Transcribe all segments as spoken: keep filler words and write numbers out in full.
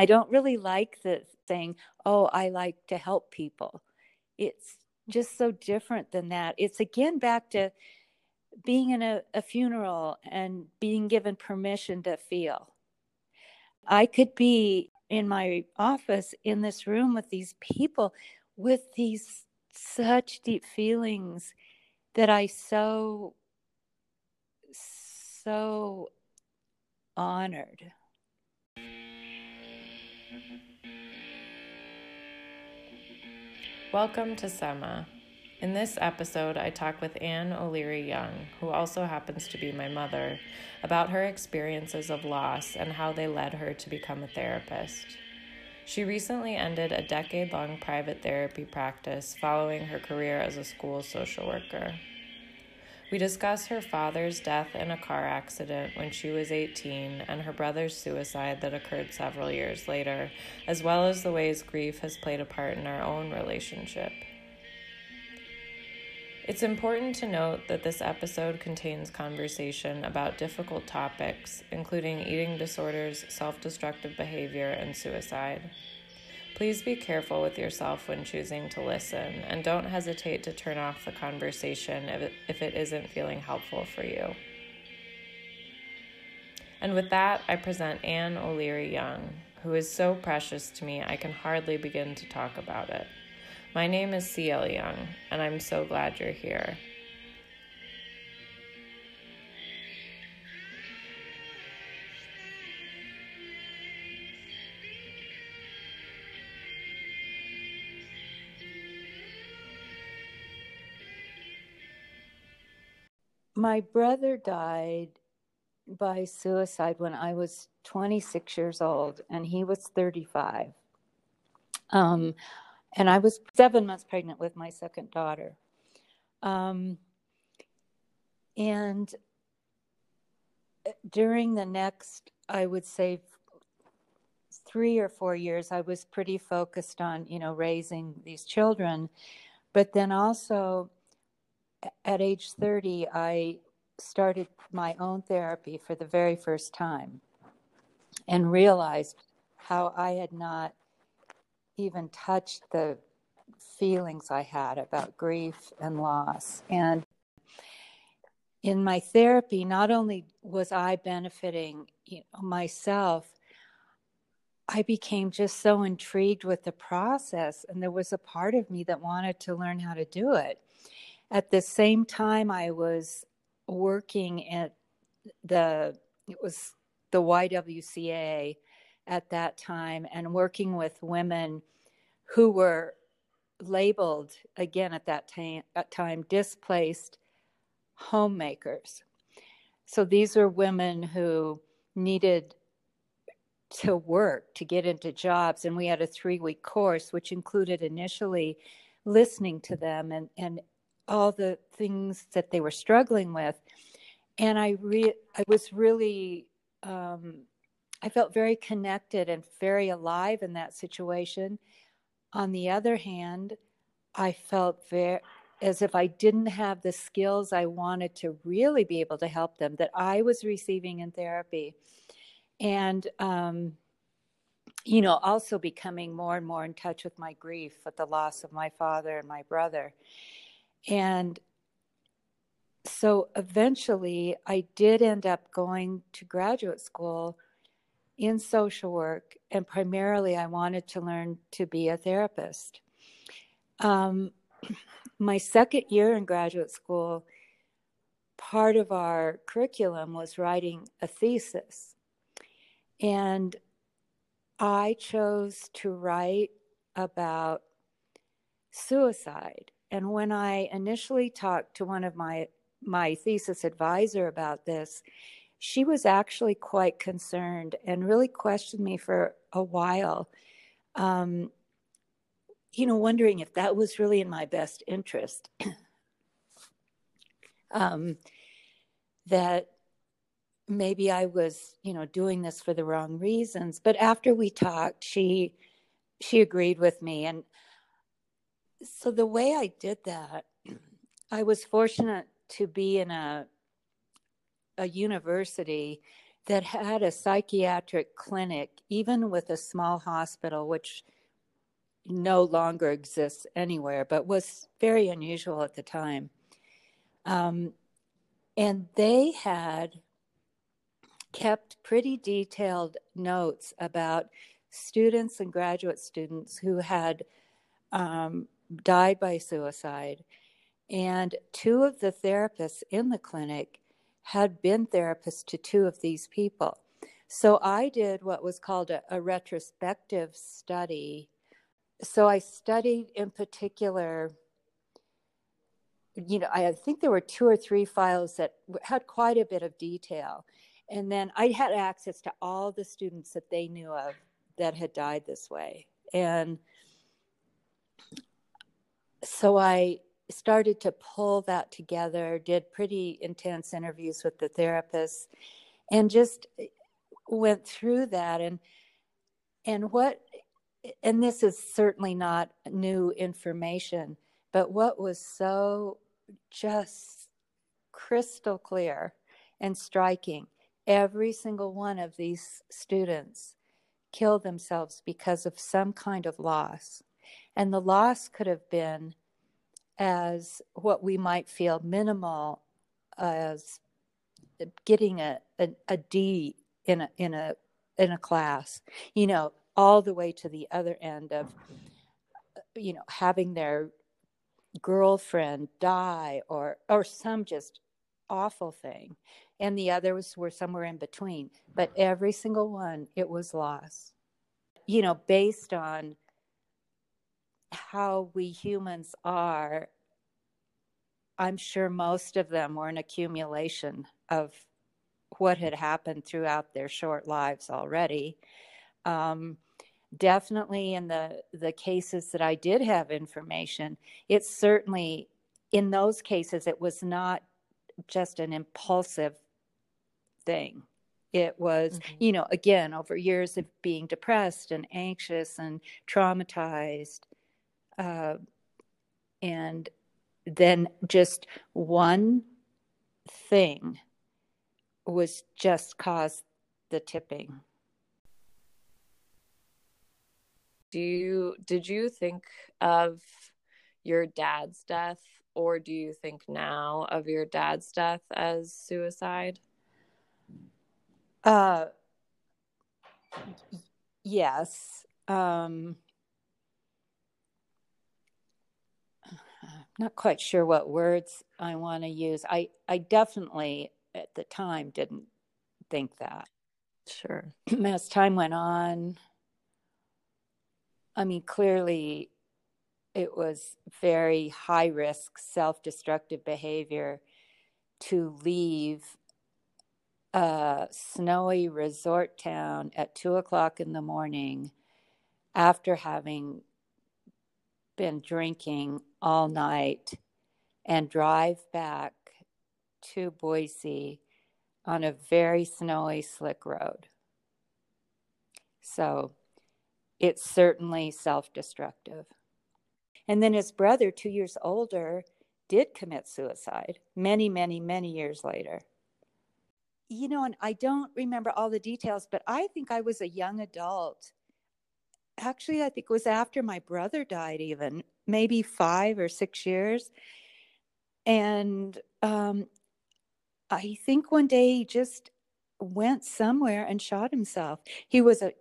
I don't really like the thing, oh, I like to help people. It's just so different than that. It's again back to being in a, a funeral and being given permission to feel. I could be in my office in this room with these people with these such deep feelings that I so, so honored. Welcome to SEMA. In this episode, I talk with Anne O'Leary Young, who also happens to be my mother, about her experiences of loss and how they led her to become a therapist. She recently ended a decade-long private therapy practice following her career as a school social worker. We discuss her father's death in a car accident when she was eighteen and her brother's suicide that occurred several years later, as well as the ways grief has played a part in our own relationship. It's important to note that this episode contains conversation about difficult topics, including eating disorders, self-destructive behavior, and suicide. Please be careful with yourself when choosing to listen, and don't hesitate to turn off the conversation if it, if it isn't feeling helpful for you. And with that, I present Anne O'Leary Young, who is so precious to me I can hardly begin to talk about it. My name is C. L. Young, and I'm so glad you're here. My brother died by suicide when I was twenty-six years old, and he was thirty-five. Um, and I was seven months pregnant with my second daughter. Um, and during the next, I would say, three or four years, I was pretty focused on, you know, raising these children. But then also, at age thirty, I started my own therapy for the very first time and realized how I had not even touched the feelings I had about grief and loss. And in my therapy, not only was I benefiting, you know, myself, I became just so intrigued with the process, and there was a part of me that wanted to learn how to do it. At the same time, I was working at the, it was the Y W C A at that time, and working with women who were labeled, again at that time, at time displaced homemakers. So these were women who needed to work to get into jobs, and we had a three-week course, which included initially listening to them and and all the things that they were struggling with. And I re- I was really, um, I felt very connected and very alive in that situation. On the other hand, I felt very, as if I didn't have the skills I wanted to really be able to help them, that I was receiving in therapy. And, um, you know, also becoming more and more in touch with my grief at the loss of my father and my brother. And so eventually I did end up going to graduate school in social work, and primarily I wanted to learn to be a therapist. Um, my second year in graduate school, part of our curriculum was writing a thesis. And I chose to write about suicide. And when I initially talked to one of my, my thesis advisor about this, she was actually quite concerned and really questioned me for a while, um, you know, wondering if that was really in my best interest, um, that maybe I was, you know, doing this for the wrong reasons. But after we talked, she she agreed with me. And so the way I did that, I was fortunate to be in a a university that had a psychiatric clinic, even with a small hospital, which no longer exists anywhere, but was very unusual at the time. Um, and they had kept pretty detailed notes about students and graduate students who had um, died by suicide. And two of the therapists in the clinic had been therapists to two of these people. So I did what was called a, a retrospective study. So I studied in particular, you know, I think there were two or three files that had quite a bit of detail. And then I had access to all the students that they knew of that had died this way. And so I started to pull that together, did pretty intense interviews with the therapists, and just went through that. And and what, and this is certainly not new information, but what was so just crystal clear and striking, every single one of these students killed themselves because of some kind of loss. And the loss could have been as what we might feel minimal as getting a, a, a D in a, in a, in a class, you know, all the way to the other end of, you know, having their girlfriend die or, or some just awful thing. And the others were somewhere in between, but every single one, it was loss, you know, based on how we humans are. I'm sure most of them were an accumulation of what had happened throughout their short lives already. Um, definitely in the, the cases that I did have information, it certainly, in those cases, it was not just an impulsive thing. It was, mm-hmm. you know, again, over years of being depressed and anxious and traumatized. Uh, and then just one thing was just caused the tipping. Do you, did you think of your dad's death, or do you think now of your dad's death as suicide? Uh, yes. Um, Not quite sure what words I want to use. I, I definitely at the time didn't think that. Sure. As time went on, I mean, clearly it was very high risk, self-destructive behavior to leave a snowy resort town at two o'clock in the morning after having been drinking all night and drive back to Boise on a very snowy, slick road. So it's certainly self-destructive. And then his brother, two years older, did commit suicide many, many, many years later. You know, and I don't remember all the details, but I think I was a young adult. Actually, I think it was after my brother died, even maybe five or six years. And um, I think one day he just went somewhere and shot himself. He was a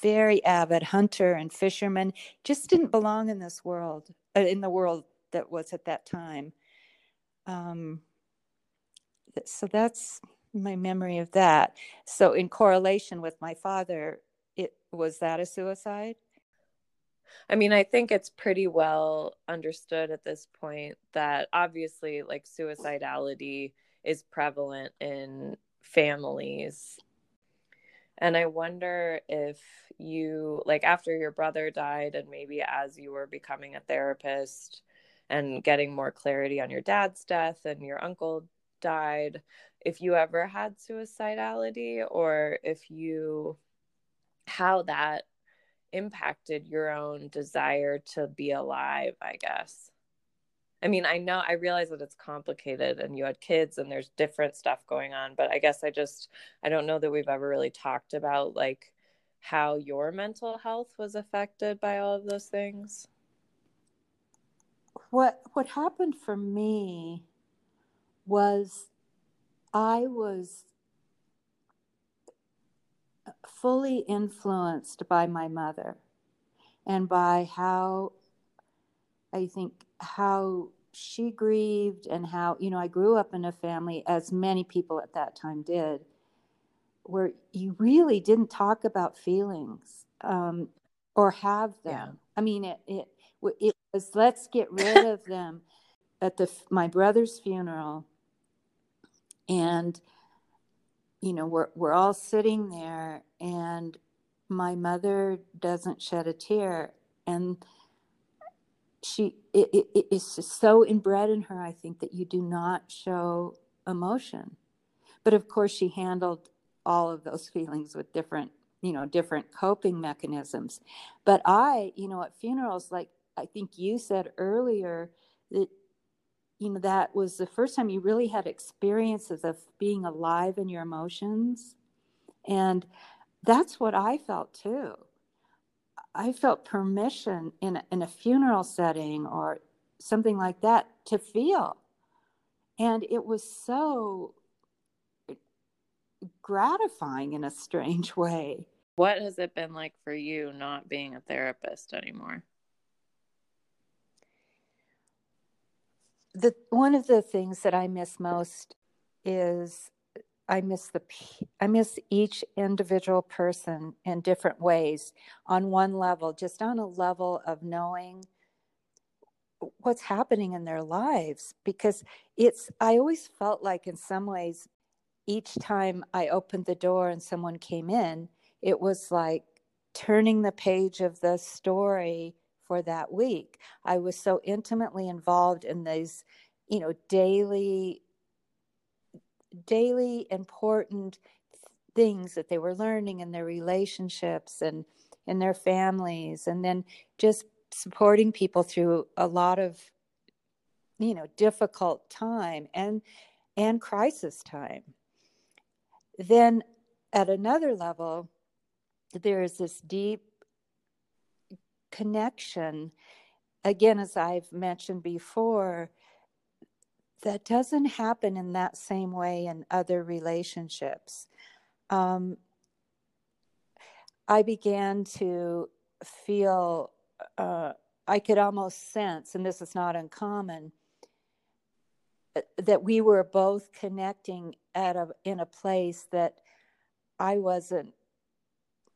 very avid hunter and fisherman, just didn't belong in this world, uh, in the world that was at that time. Um, so that's my memory of that. So in correlation with my father, was that a suicide? I mean, I think it's pretty well understood at this point that obviously, like, suicidality is prevalent in families. And I wonder if you, like, after your brother died and maybe as you were becoming a therapist and getting more clarity on your dad's death and your uncle died, if you ever had suicidality, or if you... how that impacted your own desire to be alive, I guess. I mean, I know, I realize that it's complicated and you had kids and there's different stuff going on, but I guess I just, I don't know that we've ever really talked about like how your mental health was affected by all of those things. What, what happened for me was I was fully influenced by my mother and by how, I think, how she grieved and how, you know, I grew up in a family, as many people at that time did, where you really didn't talk about feelings um, or have them. Yeah. I mean, it, it it was, let's get rid of them. At the my brother's funeral, and, you know, we're we're all sitting there, and my mother doesn't shed a tear, and she it, it it's just so inbred in her, I think, that you do not show emotion. But of course, she handled all of those feelings with different, you know, different coping mechanisms. But I, you know, at funerals, like I think you said earlier, that, you know, that was the first time you really had experiences of being alive in your emotions. And that's what I felt too. I felt permission in a, in a funeral setting or something like that to feel. And it was so gratifying in a strange way. What has it been like for you not being a therapist anymore? The, one of the things that I miss most is I miss the, I miss each individual person in different ways. On one level, just on a level of knowing what's happening in their lives, because it's, I always felt like in some ways, each time I opened the door and someone came in, it was like turning the page of the story for that week. I was so intimately involved in these, you know, daily daily important things that they were learning in their relationships and in their families, and then just supporting people through a lot of, you know, difficult time and and crisis time. Then at another level, there is this deep connection, again, as I've mentioned before, that doesn't happen in that same way in other relationships. Um, I began to feel, uh, I could almost sense, and this is not uncommon, that we were both connecting at a, in a place that I wasn't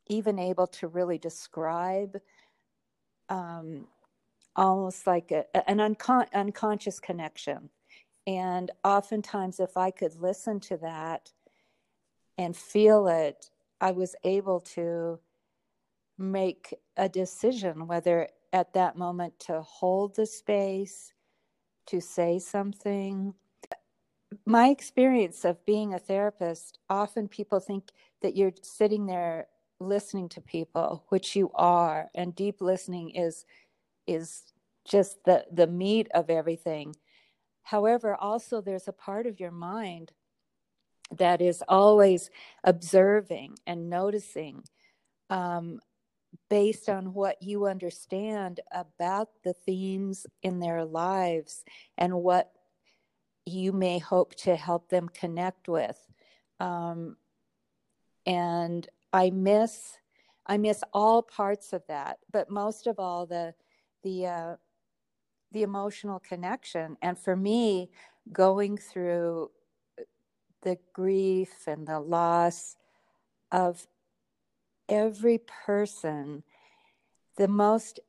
even able to really describe, um, almost like a, an uncon- unconscious connection. And oftentimes, if I could listen to that and feel it, I was able to make a decision whether at that moment to hold the space, to say something. My experience of being a therapist, often people think that you're sitting there listening to people, which you are, and deep listening is is just the, the meat of everything. However, also there's a part of your mind that is always observing and noticing, um, based on what you understand about the themes in their lives and what you may hope to help them connect with. Um, and I miss, I miss all parts of that, but most of all the, the, uh, the emotional connection. And for me, going through the grief and the loss of every person, the most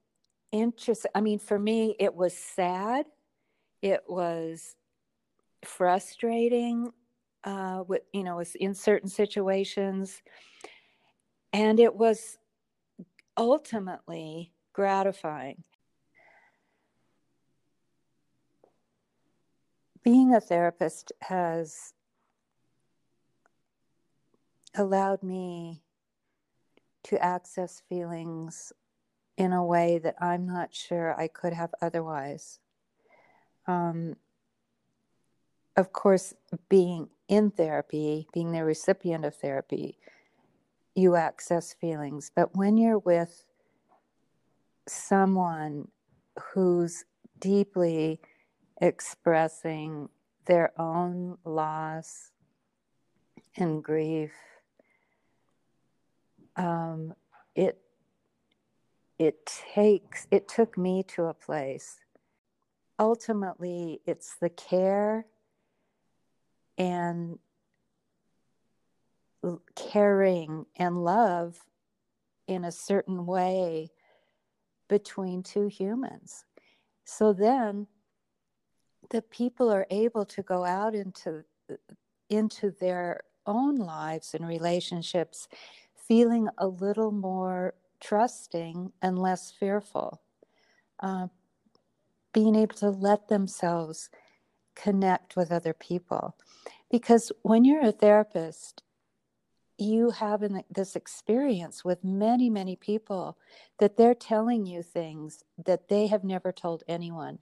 interesting, I mean, for me, it was sad. It was frustrating, uh, with, you know, in certain situations. And it was ultimately gratifying. Being a therapist has allowed me to access feelings in a way that I'm not sure I could have otherwise. um, of course, being in therapy, being the recipient of therapy, you access feelings. But when you're with someone who's deeply expressing their own loss and grief, um, it it takes it took me to a place. Ultimately, it's the care and caring and love in a certain way between two humans. So then the people are able to go out into into their own lives and relationships feeling a little more trusting and less fearful, uh, being able to let themselves connect with other people. Because when you're a therapist, you have in this experience with many, many people that they're telling you things that they have never told anyone.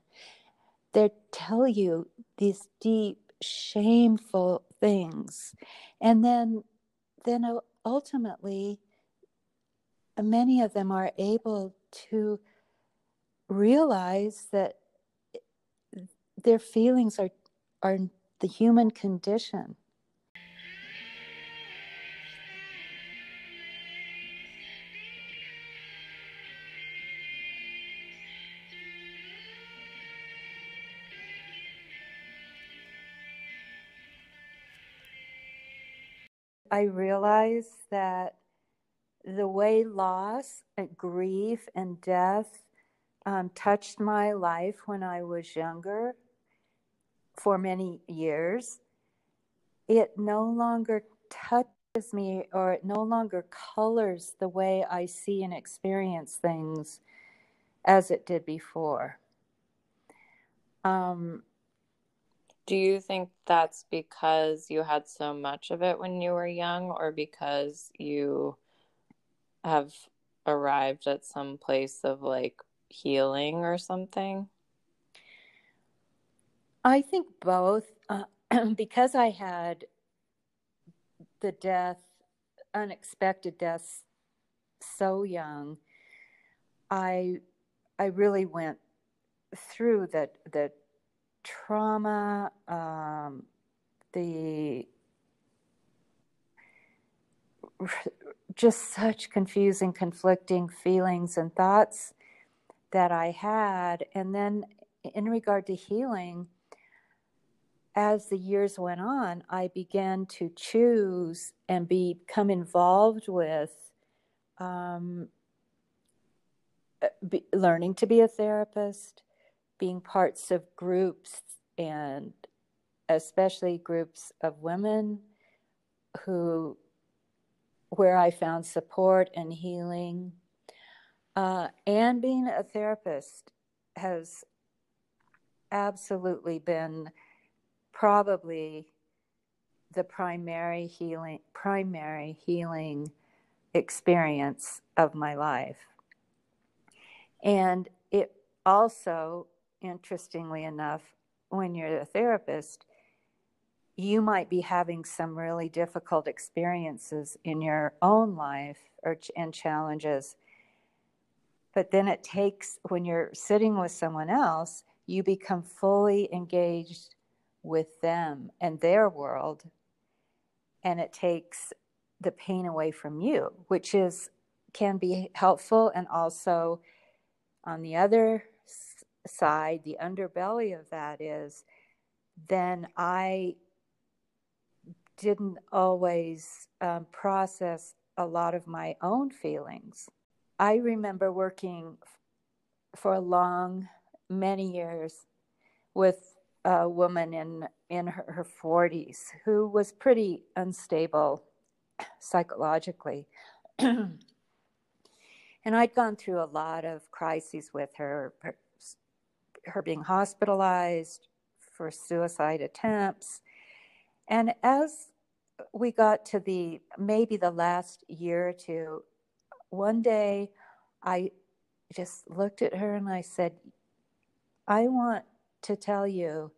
They tell you these deep, shameful things. And then, then ultimately, many of them are able to realize that their feelings are, are the human condition. I realize that the way loss and grief and death um, touched my life when I was younger for many years, it no longer touches me, or it no longer colors the way I see and experience things as it did before. Um, Do you think that's because you had so much of it when you were young, or because you have arrived at some place of like healing or something? I think both, uh, because I had the death, unexpected deaths so young, I I really went through the the trauma, um, the just such confusing, conflicting feelings and thoughts that I had. And then in regard to healing, as the years went on, I began to choose and become involved with um, be, learning to be a therapist, being parts of groups, and especially groups of women who, where I found support and healing. Uh, and being a therapist has absolutely been probably the primary healing, primary healing experience of my life. And it also, interestingly enough, when you're a therapist, you might be having some really difficult experiences in your own life or and challenges. But then it takes, when you're sitting with someone else, you become fully engaged with them and their world. And it takes the pain away from you, which is, can be helpful. And also on the other side, the underbelly of that is, then I didn't always um, process a lot of my own feelings. I remember working for a long, many years with a woman in, in her, her forties who was pretty unstable psychologically. And I'd gone through a lot of crises with her, her her being hospitalized for suicide attempts. And as we got to the, maybe the last year or two, one day I just looked at her and I said, I want to tell you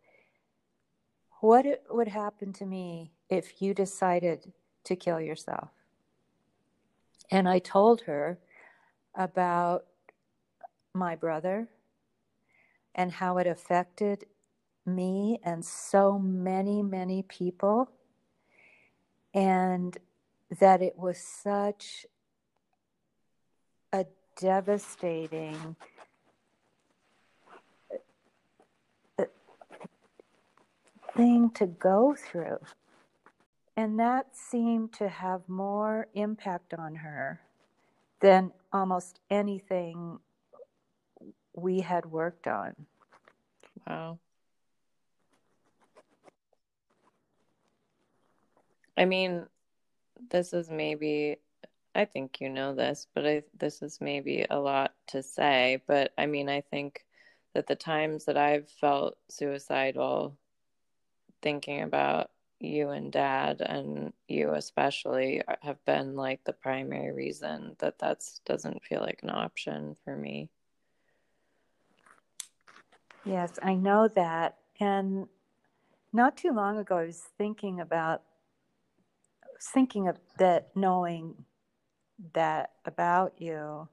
what it would happen to me if you decided to kill yourself. And I told her about my brother and how it affected me and so many, many people, and that it was such a devastating thing to go through. And that seemed to have more impact on her than almost anything we had worked on. Wow. I mean, this is maybe, I think you know this, but I, this is maybe a lot to say, but I mean, I think that the times that I've felt suicidal, thinking about you and Dad, and you especially, have been like the primary reason that that doesn't feel like an option for me. Yes, I know that. And not too long ago, I was thinking about, thinking of that, knowing that about you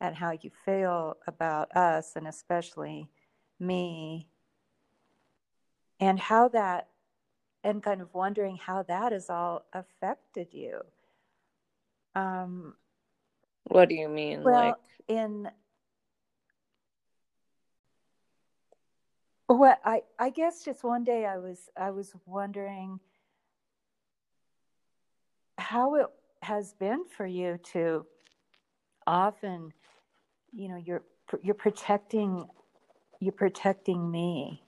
and how you feel about us, and especially me, and how that, and kind of wondering how that has all affected you. Um, what do you mean? Well, like, in what I, I guess just one day I was, I was wondering how it has been for you to often, you know, you're, you're protecting, you're protecting me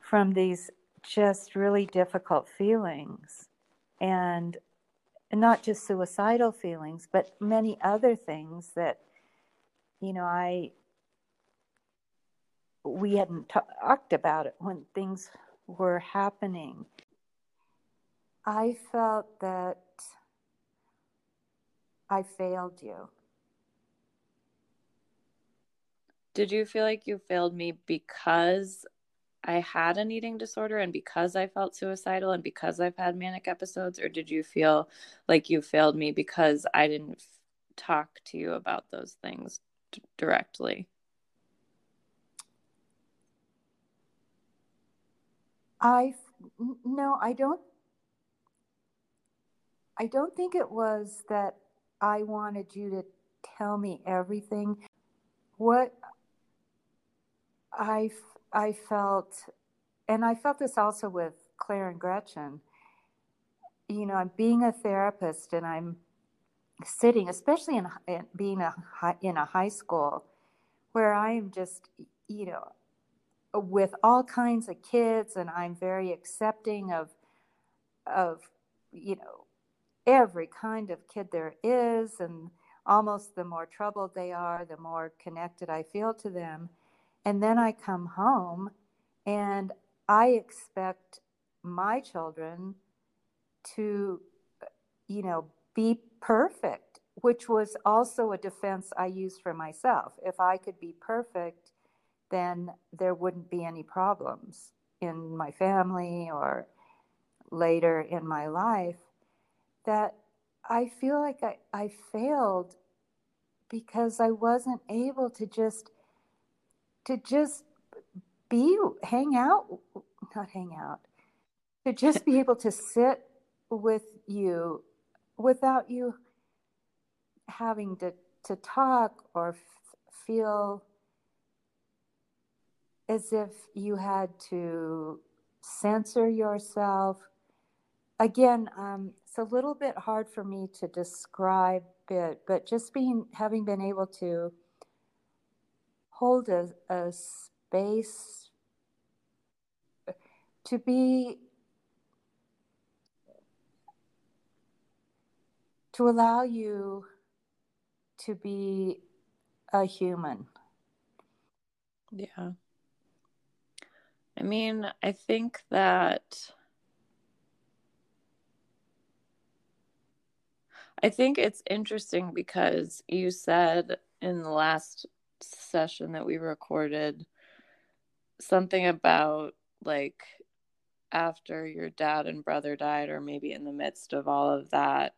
from these just really difficult feelings, and not just suicidal feelings, but many other things that, you know, I, we hadn't talked about it when things were happening. I felt that I failed you. Did you feel like you failed me because I had an eating disorder and because I felt suicidal and because I've had manic episodes? Or did you feel like you failed me because I didn't f- talk to you about those things d- directly? I, no, I don't, I don't think it was that I wanted you to tell me everything. What I I felt, and I felt this also with Claire and Gretchen, you know, I'm being a therapist and I'm sitting, especially in, in being a high, in a high school where I am just, you know, with all kinds of kids, and I'm very accepting of, of, you know, every kind of kid there is, and almost the more troubled they are, the more connected I feel to them. And then I come home and I expect my children to, you know, be perfect, which was also a defense I used for myself. If I could be perfect, then there wouldn't be any problems in my family or later in my life. That I feel like I, I failed because I wasn't able to just to just be, hang out, not hang out, to just be able to sit with you without you having to, to talk or f- feel as if you had to censor yourself. Again, um, it's a little bit hard for me to describe it, but just being, having been able to hold a, a space to be, to allow you to be a human. Yeah. I mean, I think that, I think it's interesting because you said in the last session that we recorded something about, like, after your dad and brother died, or maybe in the midst of all of that,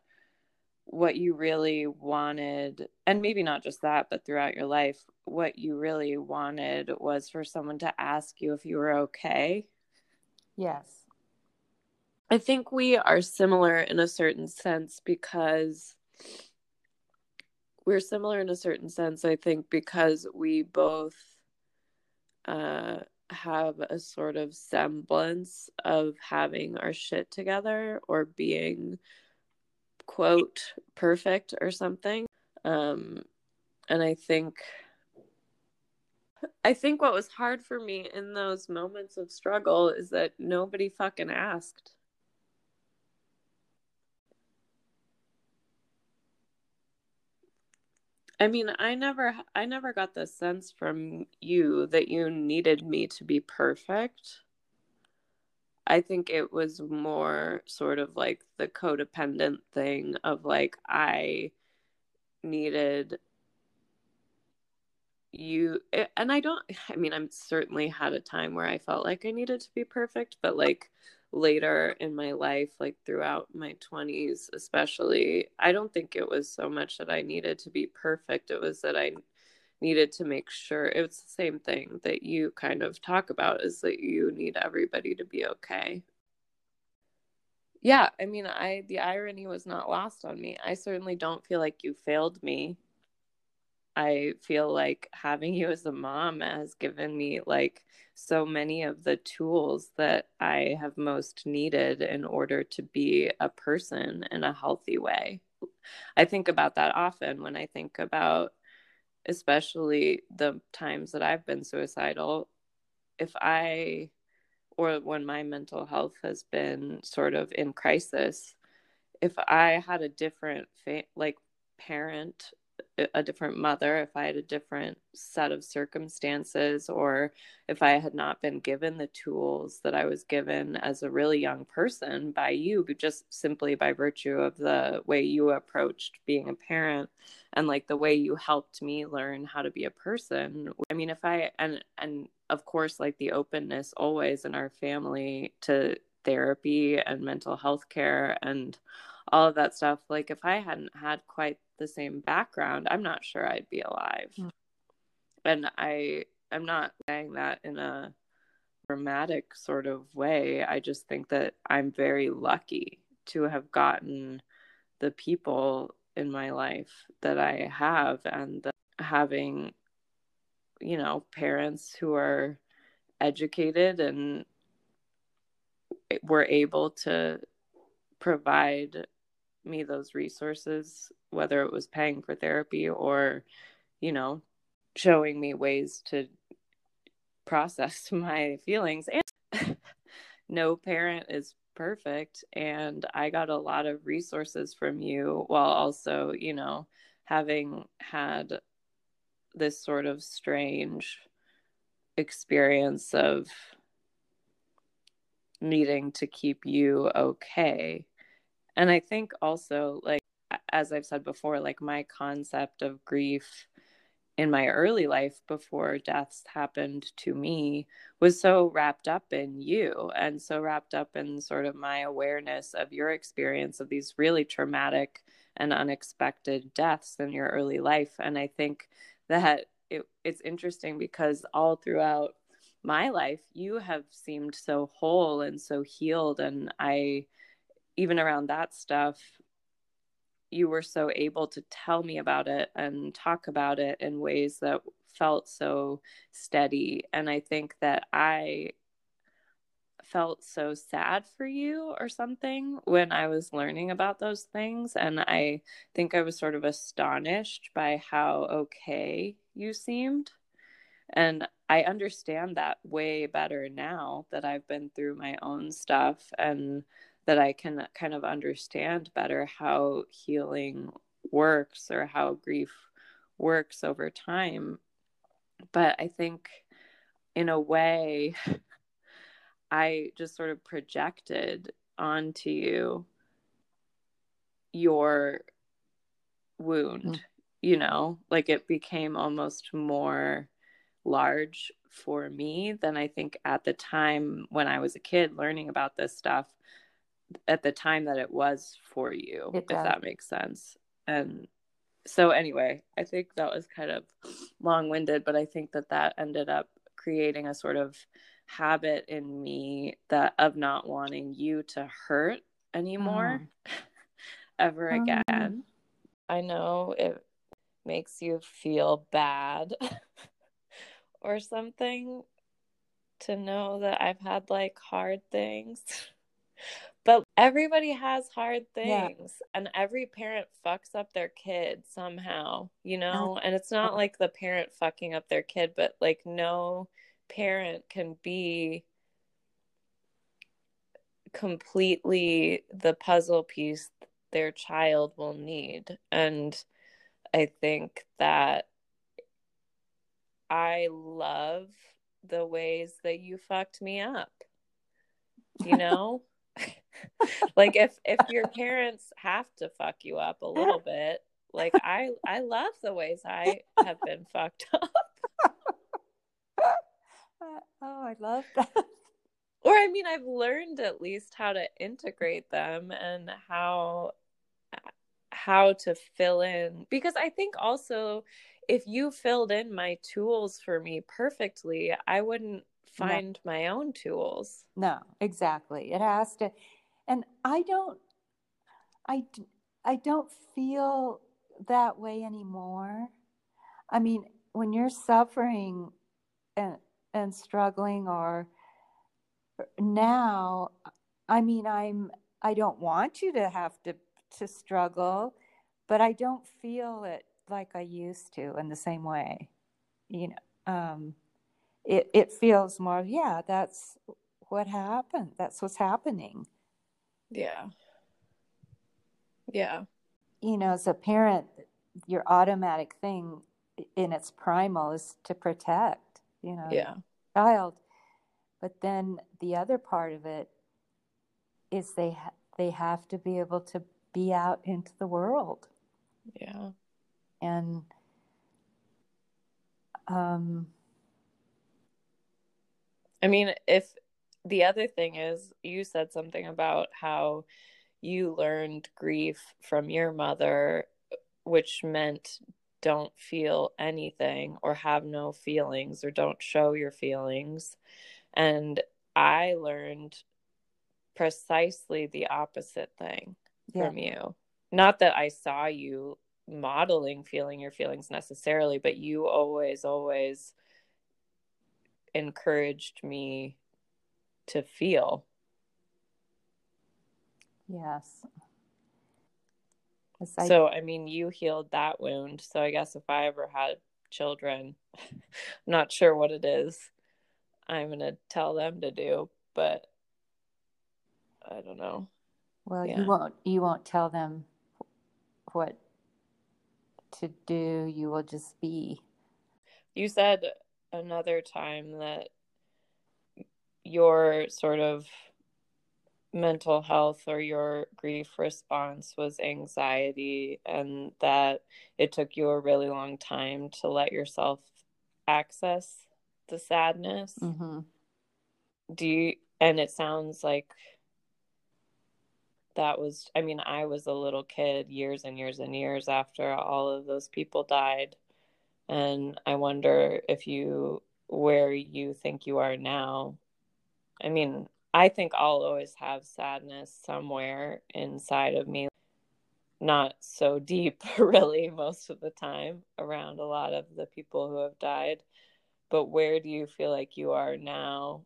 what you really wanted, and maybe not just that, but throughout your life, what you really wanted was for someone to ask you if you were okay. Yes. I think we are similar in a certain sense because we're similar in a certain sense, I think, because we both uh, have a sort of semblance of having our shit together or being, quote, perfect or something. Um, and I think, I think what was hard for me in those moments of struggle is that nobody fucking asked. I mean, I never I never got the sense from you that you needed me to be perfect. I think it was more sort of like the codependent thing of, like, I needed you. And I don't, I mean, I certainly had a time where I felt like I needed to be perfect, but, like, later in my life, like throughout my twenties especially, I don't think it was so much that I needed to be perfect. It was that I needed to make sure, it was the same thing that you kind of talk about, is that you need everybody to be okay. Yeah, I mean, I the irony was not lost on me. I certainly don't feel like you failed me. I feel like having you as a mom has given me, like, so many of the tools that I have most needed in order to be a person in a healthy way. I think about that often when I think about, especially the times that I've been suicidal, if I, or when my mental health has been sort of in crisis, if I had a different, fa- like, parent a different mother, if I had a different set of circumstances, or if I had not been given the tools that I was given as a really young person by you, but just simply by virtue of the way you approached being a parent and, like, the way you helped me learn how to be a person. I mean, if I, and, and of course, like, the openness always in our family to therapy and mental health care and all of that stuff, like, if I hadn't had quite the same background, I'm not sure I'd be alive. Mm. And I I'm not saying that in a dramatic sort of way. I just think that I'm very lucky to have gotten the people in my life that I have, and the, having, you know, parents who are educated and were able to provide me those resources, whether it was paying for therapy or, you know, showing me ways to process my feelings. And no parent is perfect, and I got a lot of resources from you, while also, you know, having had this sort of strange experience of needing to keep you okay. And I think also, like, as I've said before, like, my concept of grief in my early life before deaths happened to me was so wrapped up in you, and so wrapped up in sort of my awareness of your experience of these really traumatic and unexpected deaths in your early life. And I think that it, it's interesting because all throughout my life, you have seemed so whole and so healed. And I, even around that stuff, you were so able to tell me about it and talk about it in ways that felt so steady. And I think that I felt so sad for you or something when I was learning about those things. And I think I was sort of astonished by how okay you seemed. And I understand that way better now that I've been through my own stuff, and that I can kind of understand better how healing works or how grief works over time. But I think in a way, I just sort of projected onto you your wound, you know, like it became almost more large for me than I think at the time when I was a kid learning about this stuff, at the time that it was for you, if that makes sense. And so anyway, I think that was kind of long-winded, but I think that that ended up creating a sort of habit in me that of not wanting you to hurt anymore oh. ever oh. again. I know it makes you feel bad or something to know that I've had like hard things. But everybody has hard things, yeah. and every parent fucks up their kid somehow, you know? And it's not like the parent fucking up their kid, but like no parent can be completely the puzzle piece their child will need. And I think that I love the ways that you fucked me up, you know? Like if if your parents have to fuck you up a little bit, like I I love the ways I have been fucked up. Uh, oh, I love that. Or I mean, I've learned at least how to integrate them and how how to fill in, because I think also if you filled in my tools for me perfectly, I wouldn't find no. my own tools. No, exactly. It has to. And I don't, I, I don't feel that way anymore. I mean, when you're suffering and, and struggling or now, I mean, I'm, I don't want you to have to, to struggle, but I don't feel it like I used to in the same way, you know, um, It it feels more, yeah, that's what happened. That's what's happening. Yeah. Yeah. You know, as a parent, your automatic thing in its primal is to protect, you know, yeah. the child. But then the other part of it is they ha- they have to be able to be out into the world. Yeah. And um I mean, if the other thing is, you said something about how you learned grief from your mother, which meant don't feel anything or have no feelings or don't show your feelings. And I learned precisely the opposite thing yeah. from you. Not that I saw you modeling feeling your feelings necessarily, but you always, always encouraged me to feel. Yes. I... So, I mean, you healed that wound. So I guess if I ever had children, I'm not sure what it is I'm going to tell them to do, but I don't know. Well, yeah. you won't, you won't tell them what to do. You will just be. You said another time that your sort of mental health or your grief response was anxiety, and that it took you a really long time to let yourself access the sadness. Mm-hmm. Do you, and it sounds like that was, I mean, I was a little kid years and years and years after all of those people died. And I wonder if you, where you think you are now. I mean, I think I'll always have sadness somewhere inside of me. Not so deep, really, most of the time around a lot of the people who have died. But where do you feel like you are now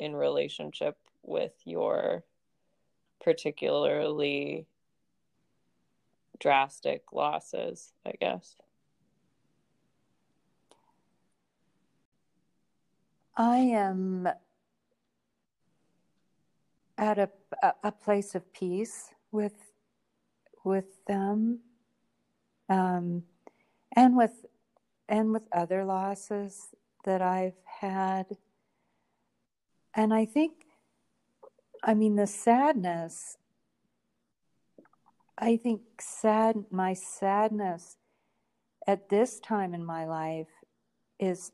in relationship with your particularly drastic losses, I guess? I am at a a place of peace with with them, um, and with and with other losses that I've had. And I think, I mean, the sadness. I think sad my sadness at this time in my life is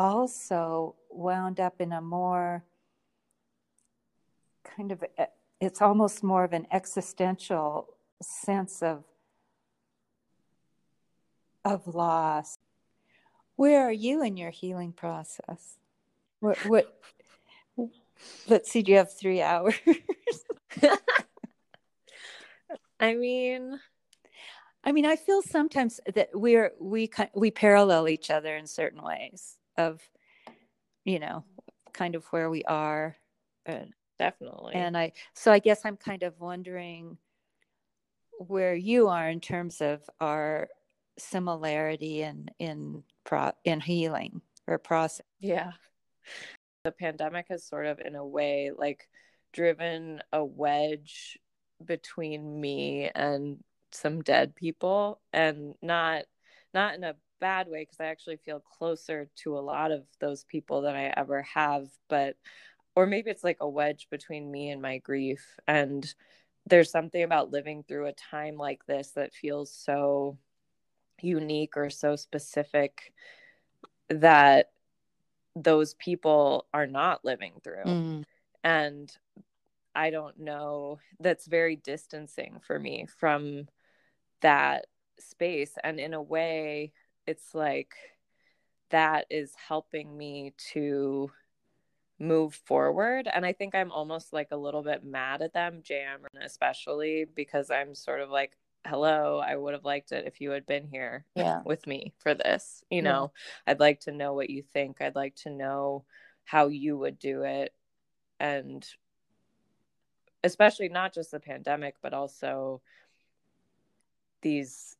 also wound up in a more kind of, it's almost more of an existential sense of of loss. Where are you in your healing process? What, what let's see, do you have three hours? I mean, I mean, I feel sometimes that we're, we, we parallel each other in certain ways of, you know, kind of where we are. And, Definitely. And I, so I guess I'm kind of wondering where you are in terms of our similarity in, in, pro, in healing or process. Yeah. The pandemic has sort of, in a way, like driven a wedge between me and some dead people, and not, not in a bad way, because I actually feel closer to a lot of those people than I ever have, but, or maybe it's like a wedge between me and my grief. And there's something about living through a time like this that feels so unique or so specific that those people are not living through. Mm. And I don't know, that's very distancing for me from that space. And in a way, it's like that is helping me to move forward. And I think I'm almost like a little bit mad at them, Jam, especially, because I'm sort of like, hello, I would have liked it if you had been here yeah. with me for this. You know, yeah. I'd like to know what you think. I'd like to know how you would do it. And especially not just the pandemic, but also these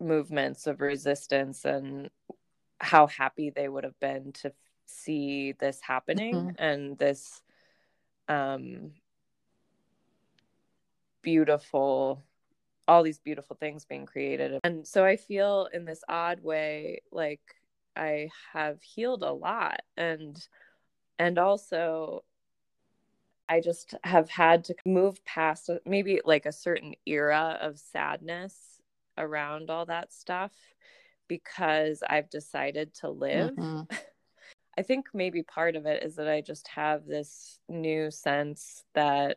movements of resistance and how happy they would have been to see this happening mm-hmm. and this um beautiful, all these beautiful things being created. And so I feel in this odd way like I have healed a lot, and and also I just have had to move past maybe like a certain era of sadness around all that stuff, because I've decided to live. Mm-hmm. I think maybe part of it is that I just have this new sense that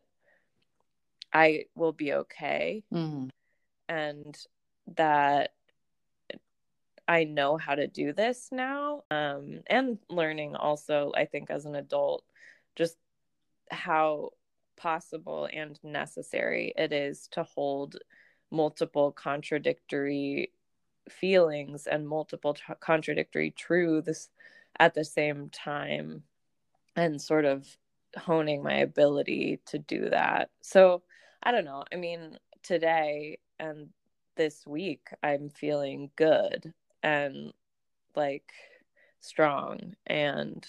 I will be okay mm. and that I know how to do this now. Um, and learning also, I think, as an adult, just how possible and necessary it is to hold multiple contradictory feelings and multiple t- contradictory truths at the same time, and sort of honing my ability to do that. So I don't know. I mean, today and this week, I'm feeling good and like strong. And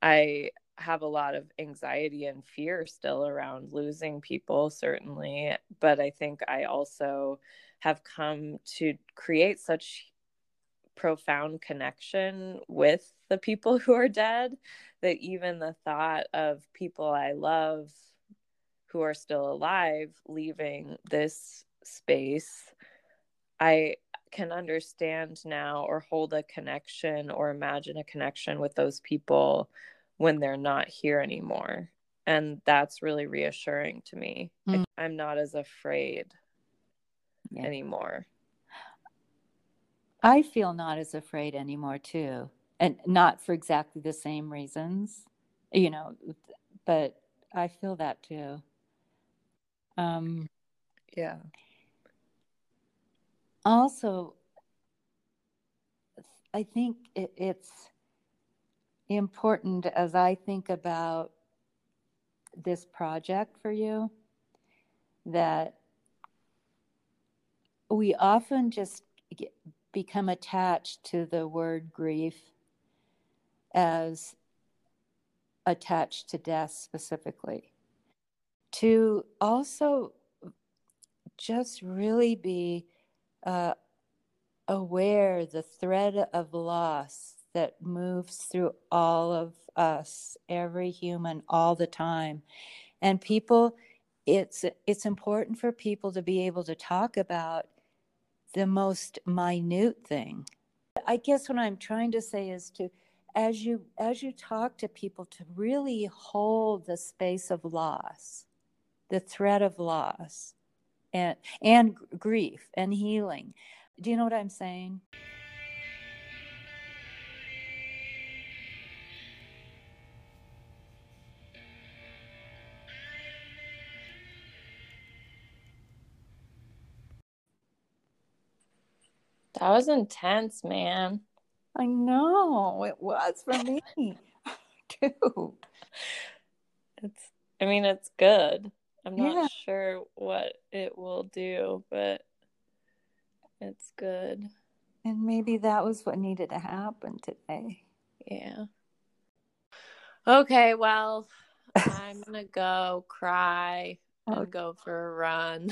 I have a lot of anxiety and fear still around losing people, certainly. But I think I also have come to create such profound connection with the people who are dead that even the thought of people I love who are still alive leaving this space, I can understand now or hold a connection or imagine a connection with those people when they're not here anymore. And that's really reassuring to me. Mm. I'm not as afraid yeah. anymore. I feel not as afraid anymore too, and not for exactly the same reasons, you know, but I feel that too. Um, yeah. Also, I think it, it's important as I think about this project for you, that we often just get, become attached to the word grief as attached to death specifically, to also just really be uh, aware the thread of loss that moves through all of us, every human, all the time. And people, it's it's important for people to be able to talk about the most minute thing. I guess what I'm trying to say is to, as you as you talk to people, to really hold the space of loss, the threat of loss, and and grief and healing. Do you know what I'm saying? That was intense, man. I know it was for me, too. It's. I mean, it's good. I'm not yeah. sure what it will do, but it's good. And maybe that was what needed to happen today. Yeah. Okay. Well, I'm gonna go cry. I'll okay. go for a run.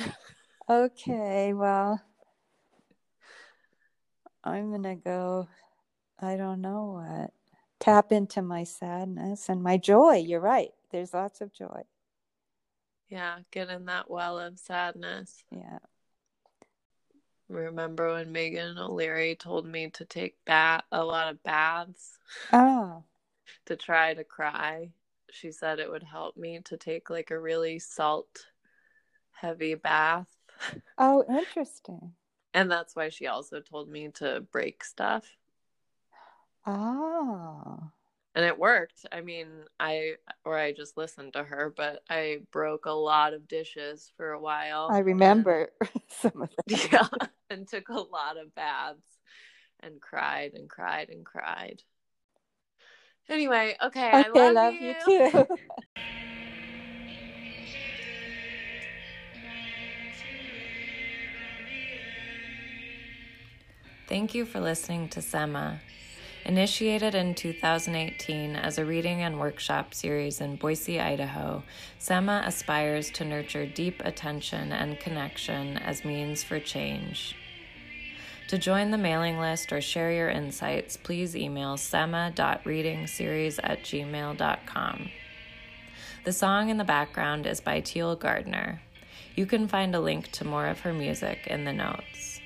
Okay. Well. I'm going to go, I don't know what, tap into my sadness and my joy. You're right. There's lots of joy. Yeah, get in that well of sadness. Yeah. Remember when Megan O'Leary told me to take bath, a lot of baths? Oh. To try to cry? She said it would help me to take like a really salt-heavy bath. Oh, interesting. And that's why she also told me to break stuff. Oh. And it worked. I mean, I, or I just listened to her, but I broke a lot of dishes for a while. I remember and, some of that. Yeah. And took a lot of baths and cried and cried and cried. Anyway, okay. okay I love, love you. you too. Thank you for listening to SEMA. Initiated in two thousand eighteen as a reading and workshop series in Boise, Idaho, SEMA aspires to nurture deep attention and connection as means for change. To join the mailing list or share your insights, please email sema dot reading series at gmail dot com. The song in the background is by Teal Gardner. You can find a link to more of her music in the notes.